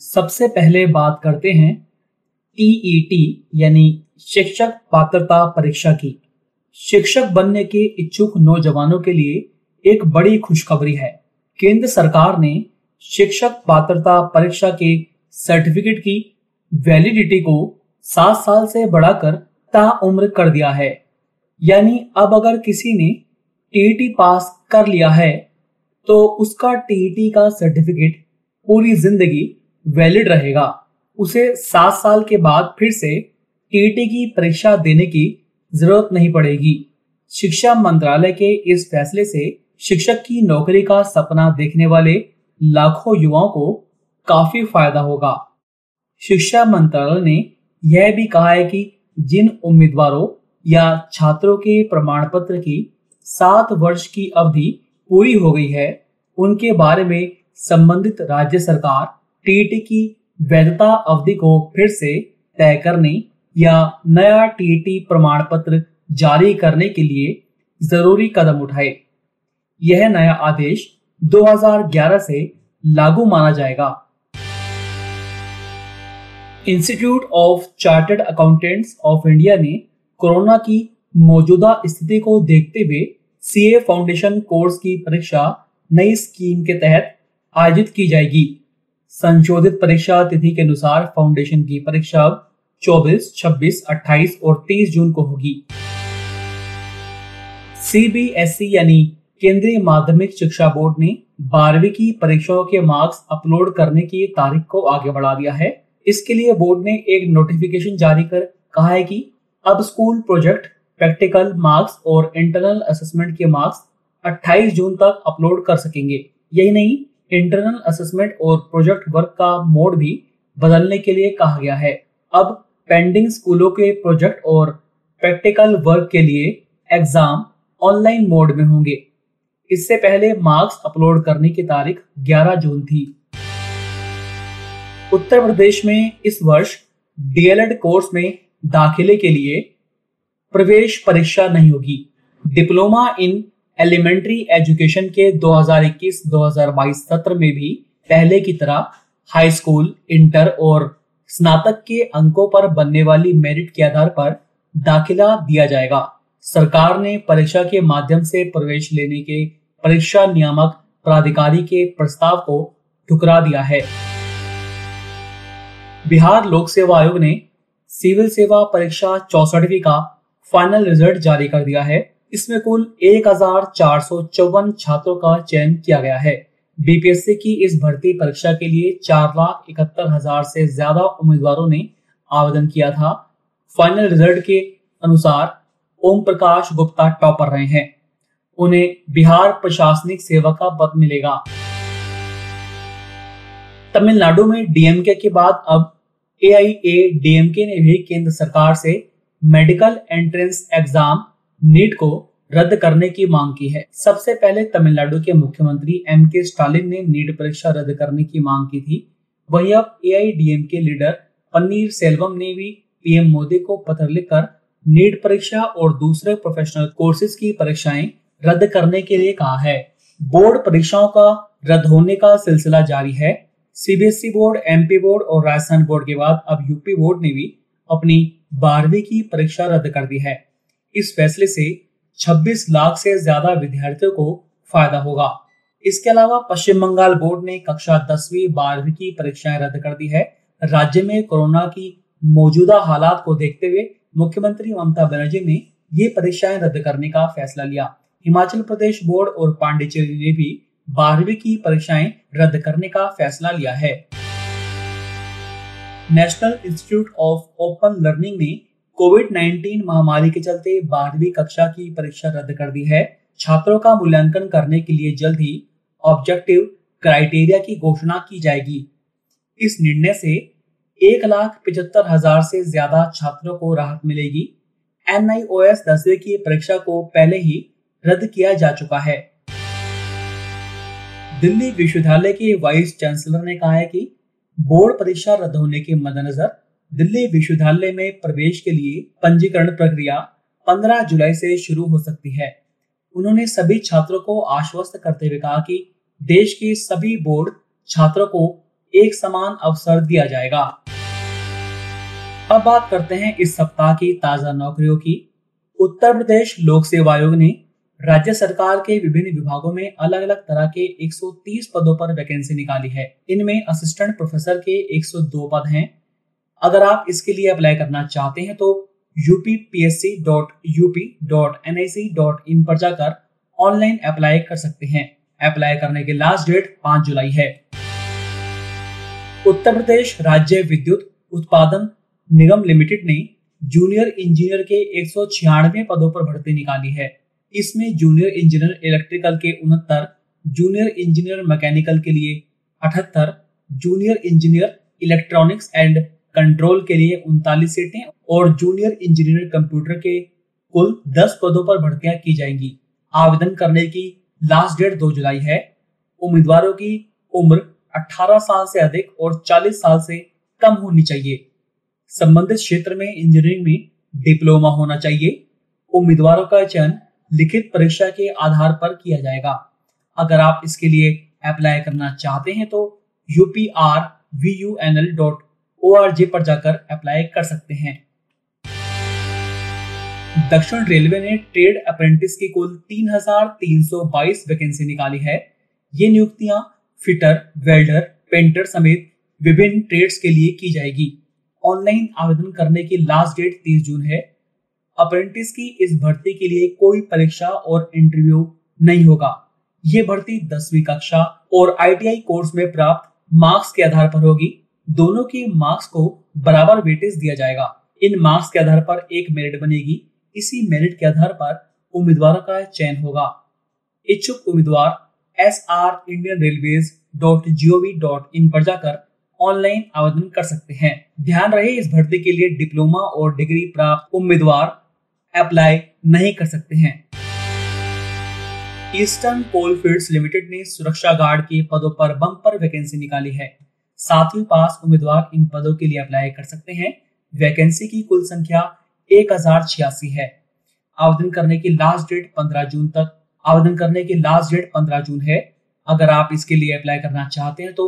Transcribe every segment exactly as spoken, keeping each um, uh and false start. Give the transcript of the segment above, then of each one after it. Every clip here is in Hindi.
सबसे पहले बात करते हैं टीईटी यानी शिक्षक पात्रता परीक्षा की। शिक्षक बनने के इच्छुक नौजवानों के लिए एक बड़ी खुशखबरी है। केंद्र सरकार ने शिक्षक पात्रता परीक्षा के सर्टिफिकेट की वैलिडिटी को सात साल से बढ़ाकर ताउम्र कर दिया है। यानी अब अगर किसी ने टीईटी पास कर लिया है तो उसका टीईटी का सर्टिफिकेट पूरी जिंदगी वैलिड रहेगा। उसे सात साल के बाद फिर से टीईटी की परीक्षा देने की जरूरत नहीं पड़ेगी। शिक्षा मंत्रालय के इस फैसले से शिक्षक की नौकरी का सपना देखने वाले लाखों युवाओं को काफी फायदा होगा। शिक्षा मंत्रालय ने यह भी कहा है कि जिन उम्मीदवारों या छात्रों के प्रमाण पत्र की सात वर्ष की अवधि पूरी हो गई है, उनके बारे में संबंधित राज्य सरकार टीईटी की वैधता अवधि को फिर से तय करने या नया टीईटी प्रमाण पत्र जारी करने के लिए जरूरी कदम उठाए। यह नया आदेश दो हज़ार ग्यारह से लागू माना जाएगा। Institute of Chartered Accountants of India ने कोरोना की मौजूदा स्थिति को देखते हुए सीए फाउंडेशन कोर्स की परीक्षा नई स्कीम के तहत आयोजित की जाएगी। संशोधित परीक्षा तिथि के अनुसार फाउंडेशन की परीक्षा चौबीस, छब्बीस, अट्ठाईस और तीस जून को होगी। सीबीएसई यानी केंद्रीय माध्यमिक शिक्षा बोर्ड ने बारहवीं की परीक्षाओं के मार्क्स अपलोड करने की तारीख को आगे बढ़ा दिया है। इसके लिए बोर्ड ने एक नोटिफिकेशन जारी कर कहा है कि अब स्कूल प्रोजेक्ट, प्रैक्टिकल मार्क्स और इंटरनल असेसमेंट के मार्क्स अट्ठाईस जून तक अपलोड कर सकेंगे। यही नहीं, इंटरनल असेसमेंट और प्रोजेक्ट वर्क का मोड भी बदलने के लिए कहा गया है। अब पेंडिंग स्कूलों के प्रोजेक्ट और प्रैक्टिकल वर्क के लिए एग्जाम ऑनलाइन मोड में होंगे। इससे पहले मार्क्स अपलोड करने की तारीख ग्यारह जून थी। उत्तर प्रदेश में इस वर्ष डीएलएड कोर्स में दाखिले के लिए प्रवेश परीक्षा नहीं होगी। डिप्लोमा इन एलिमेंट्री एजुकेशन के दो हज़ार इक्कीस दो हज़ार बाईस सत्र में भी पहले की तरह हाई स्कूल, इंटर और स्नातक के अंकों पर बनने वाली मेरिट के आधार पर दाखिला दिया जाएगा। सरकार ने परीक्षा के माध्यम से प्रवेश लेने के परीक्षा नियामक प्राधिकारी के प्रस्ताव को ठुकरा दिया है। बिहार लोक सेवा आयोग ने सिविल सेवा परीक्षा चौसठवीं का फाइनल रिजल्ट जारी कर दिया है। इसमें कुल एक हज़ार चार सौ चौवन छात्रों का चयन किया गया है। बीपीएससी की इस भर्ती परीक्षा के लिए चार लाख इकहत्तर हजार से ज्यादा उम्मीदवारों ने आवेदन किया था। फाइनल रिजल्ट के अनुसार ओम प्रकाश गुप्ता टॉपर रहे हैं। उन्हें बिहार प्रशासनिक सेवा का पद मिलेगा। तमिलनाडु में डीएमके के बाद अब एआईडीएमके ने भी केंद्र सरकार से मेडिकल एंट्रेंस एग्जाम नीट को रद्द करने की मांग की है। सबसे पहले तमिलनाडु के मुख्यमंत्री एमके स्टालिन ने नीट परीक्षा रद्द करने की मांग की थी। वहीं अब एआईडीएमके लीडर पनीर सेल्वम ने भी पीएम मोदी को पत्र लिखकर नीट परीक्षा और दूसरे प्रोफेशनल कोर्सेज की परीक्षाएं रद्द करने के लिए कहा है। बोर्ड परीक्षाओं का रद्द होने का सिलसिला जारी है। सीबीएसई बोर्ड, एमपी बोर्ड और राजस्थान बोर्ड के बाद अब यूपी बोर्ड ने भी अपनी बारहवीं की परीक्षा रद्द कर दी है। इस फैसले से छब्बीस लाख से ज्यादा विद्यार्थियों को फायदा होगा। इसके अलावा पश्चिम बंगाल बोर्ड ने कक्षा दसवीं बारहवीं की परीक्षाएं रद्द कर दी है। राज्य में कोरोना की मौजूदा हालात को देखते हुए मुख्यमंत्री ममता बनर्जी ने ये परीक्षाएं रद्द करने का फैसला लिया। हिमाचल प्रदेश बोर्ड और पांडिचेरी ने भी बारहवीं की परीक्षाएं रद्द करने का फैसला लिया है। National Institute of Open Learning ने कोविड उन्नीस महामारी के चलते बारहवीं कक्षा की परीक्षा रद्द कर दी है। छात्रों का मूल्यांकन करने के लिए जल्द ही ऑब्जेक्टिव क्राइटेरिया की घोषणा की जाएगी। इस निर्णय से एक लाख पचहत्तर हजार से ज्यादा छात्रों को राहत मिलेगी। एन आई ओ एस दसवीं की परीक्षा को पहले ही रद्द किया जा चुका है। दिल्ली विश्वविद्यालय के वाइस चांसलर ने कहा है कि बोर्ड परीक्षा रद्द होने के मद्देनजर दिल्ली विश्वविद्यालय में प्रवेश के लिए पंजीकरण प्रक्रिया पंद्रह जुलाई से शुरू हो सकती है। उन्होंने सभी छात्रों को आश्वस्त करते हुए कहा कि देश के सभी बोर्ड छात्रों को एक समान अवसर दिया जाएगा। अब बात करते हैं इस सप्ताह की ताजा नौकरियों की। उत्तर प्रदेश लोक सेवा आयोग ने राज्य सरकार के विभिन्न विभागों में अलग अलग तरह के एक सौ तीस पदों पर वैकेंसी निकाली है। इनमें असिस्टेंट प्रोफेसर के एक सौ दो पद हैं। अगर आप इसके लिए अप्लाई करना चाहते हैं तो U P P S C dot U P dot N I C dot in पर जाकर ऑनलाइन अप्लाई कर सकते हैं। अप्लाई करने की लास्ट डेट पांच जुलाई है। उत्तर प्रदेश राज्य विद्युत उत्पादन निगम लिमिटेड ने जूनियर इंजीनियर के एक सौ छियानवे पदों पर भर्ती निकाली है। इसमें जूनियर इंजीनियर इलेक्ट्रिकल के उनहत्तर, जूनियर इंजीनियर मैकेनिकल के लिए अठहत्तर, junior engineer electronics and control के लिए उनतालीस सीटें और जूनियर इंजीनियर कंप्यूटर के कुल दस पदों पर भर्तियां की जाएंगी। आवेदन करने की लास्ट डेट दो जुलाई है। उम्मीदवारों की उम्र अठारह साल से अधिक और चालीस साल से कम होनी चाहिए। संबंधित क्षेत्र में इंजीनियरिंग में डिप्लोमा होना चाहिए। उम्मीदवारों का चयन लिखित परीक्षा के आधार पर किया जाएगा। अगर आप इसके लिए अप्लाई करना चाहते हैं तो U P R V U N L dot O R G पर जाकर अप्लाई कर सकते हैं। दक्षिण रेलवे ने ट्रेड अप्रेंटिस की कुल तीन हजार तीन सौ बाईस वैकेंसी निकाली है। ये नियुक्तियां फिटर, वेल्डर, पेंटर समेत विभिन्न ट्रेड्स के लिए की जाएगी। ऑनलाइन आवेदन करने की लास्ट डेट तीस जून है। अप्रेंटिस की इस भर्ती के लिए कोई परीक्षा और इंटरव्यू नहीं होगा। ये भर्ती दसवीं कक्षा और आई टी आई कोर्स में प्राप्त मार्क्स के आधार पर होगी। दोनों के मार्क्स को बराबर वेटेज दिया जाएगा। इन मार्क्स के आधार पर एक मेरिट बनेगी। इसी मेरिट के आधार पर उम्मीदवारों का चयन होगा। इच्छुक उम्मीदवार S R Indian railways dot G O V dot in पर जाकर ऑनलाइन आवेदन कर सकते हैं। ध्यान रहे, इस भर्ती के लिए डिप्लोमा और डिग्री प्राप्त उम्मीदवार अप्लाई नहीं कर सकते हैं। ईस्टर्न कोलफील्ड्स लिमिटेड ने सुरक्षा गार्ड के पदों पर बम्पर वैकेंसी निकाली है। सातवीं पास उम्मीदवार इन पदों के लिए अप्लाई कर सकते हैं। वैकेंसी की कुल संख्या एक हजार छियासी है। आवेदन करने की लास्ट डेट पंद्रह जून तक आवेदन करने की लास्ट डेट पंद्रह जून है। अगर आप इसके लिए अप्लाई करना चाहते हैं तो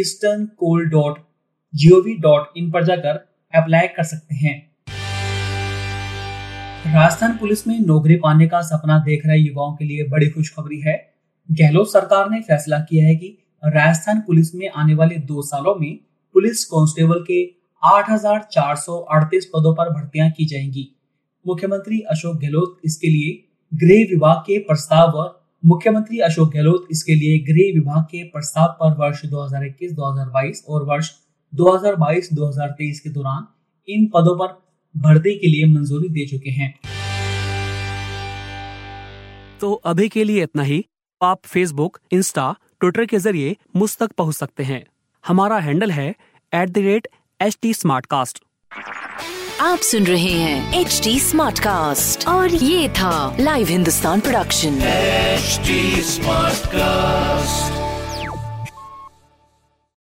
eastern coal dot G O V dot in पर जाकर अप्लाई कर सकते हैं। राजस्थान पुलिस में नौकरी पाने का सपना देख रहे युवाओं के लिए बड़ी खुशखबरी है। गहलोत सरकार ने फैसला किया है कि राजस्थान पुलिस में आने वाले दो सालों में पुलिस कांस्टेबल के आठ हजार चार सौ अड़तीस पदों पर भर्तियां की जाएंगी। मुख्यमंत्री अशोक गहलोत इसके लिए गृह विभाग के प्रस्ताव व मुख्यमंत्री अशोक गहलोत इसके लिए गृह विभाग के प्रस्ताव पर वर्ष दो हजार इक्कीस दो हजार बाईस और वर्ष दो हजार बाईस दो हजार तेईस के दौरान इन पदों पर भर्ती के लिए मंजूरी दे चुके हैं। तो अभी के लिए इतना ही। आप फेसबुक, इंस्टा, ट्विटर के जरिए मुझ तक पहुंच सकते हैं। हमारा हैंडल है at the rate H T smartcast. आप सुन रहे हैं एच डी स्मार्ट कास्ट और ये था live Hindustan production H D smart cast.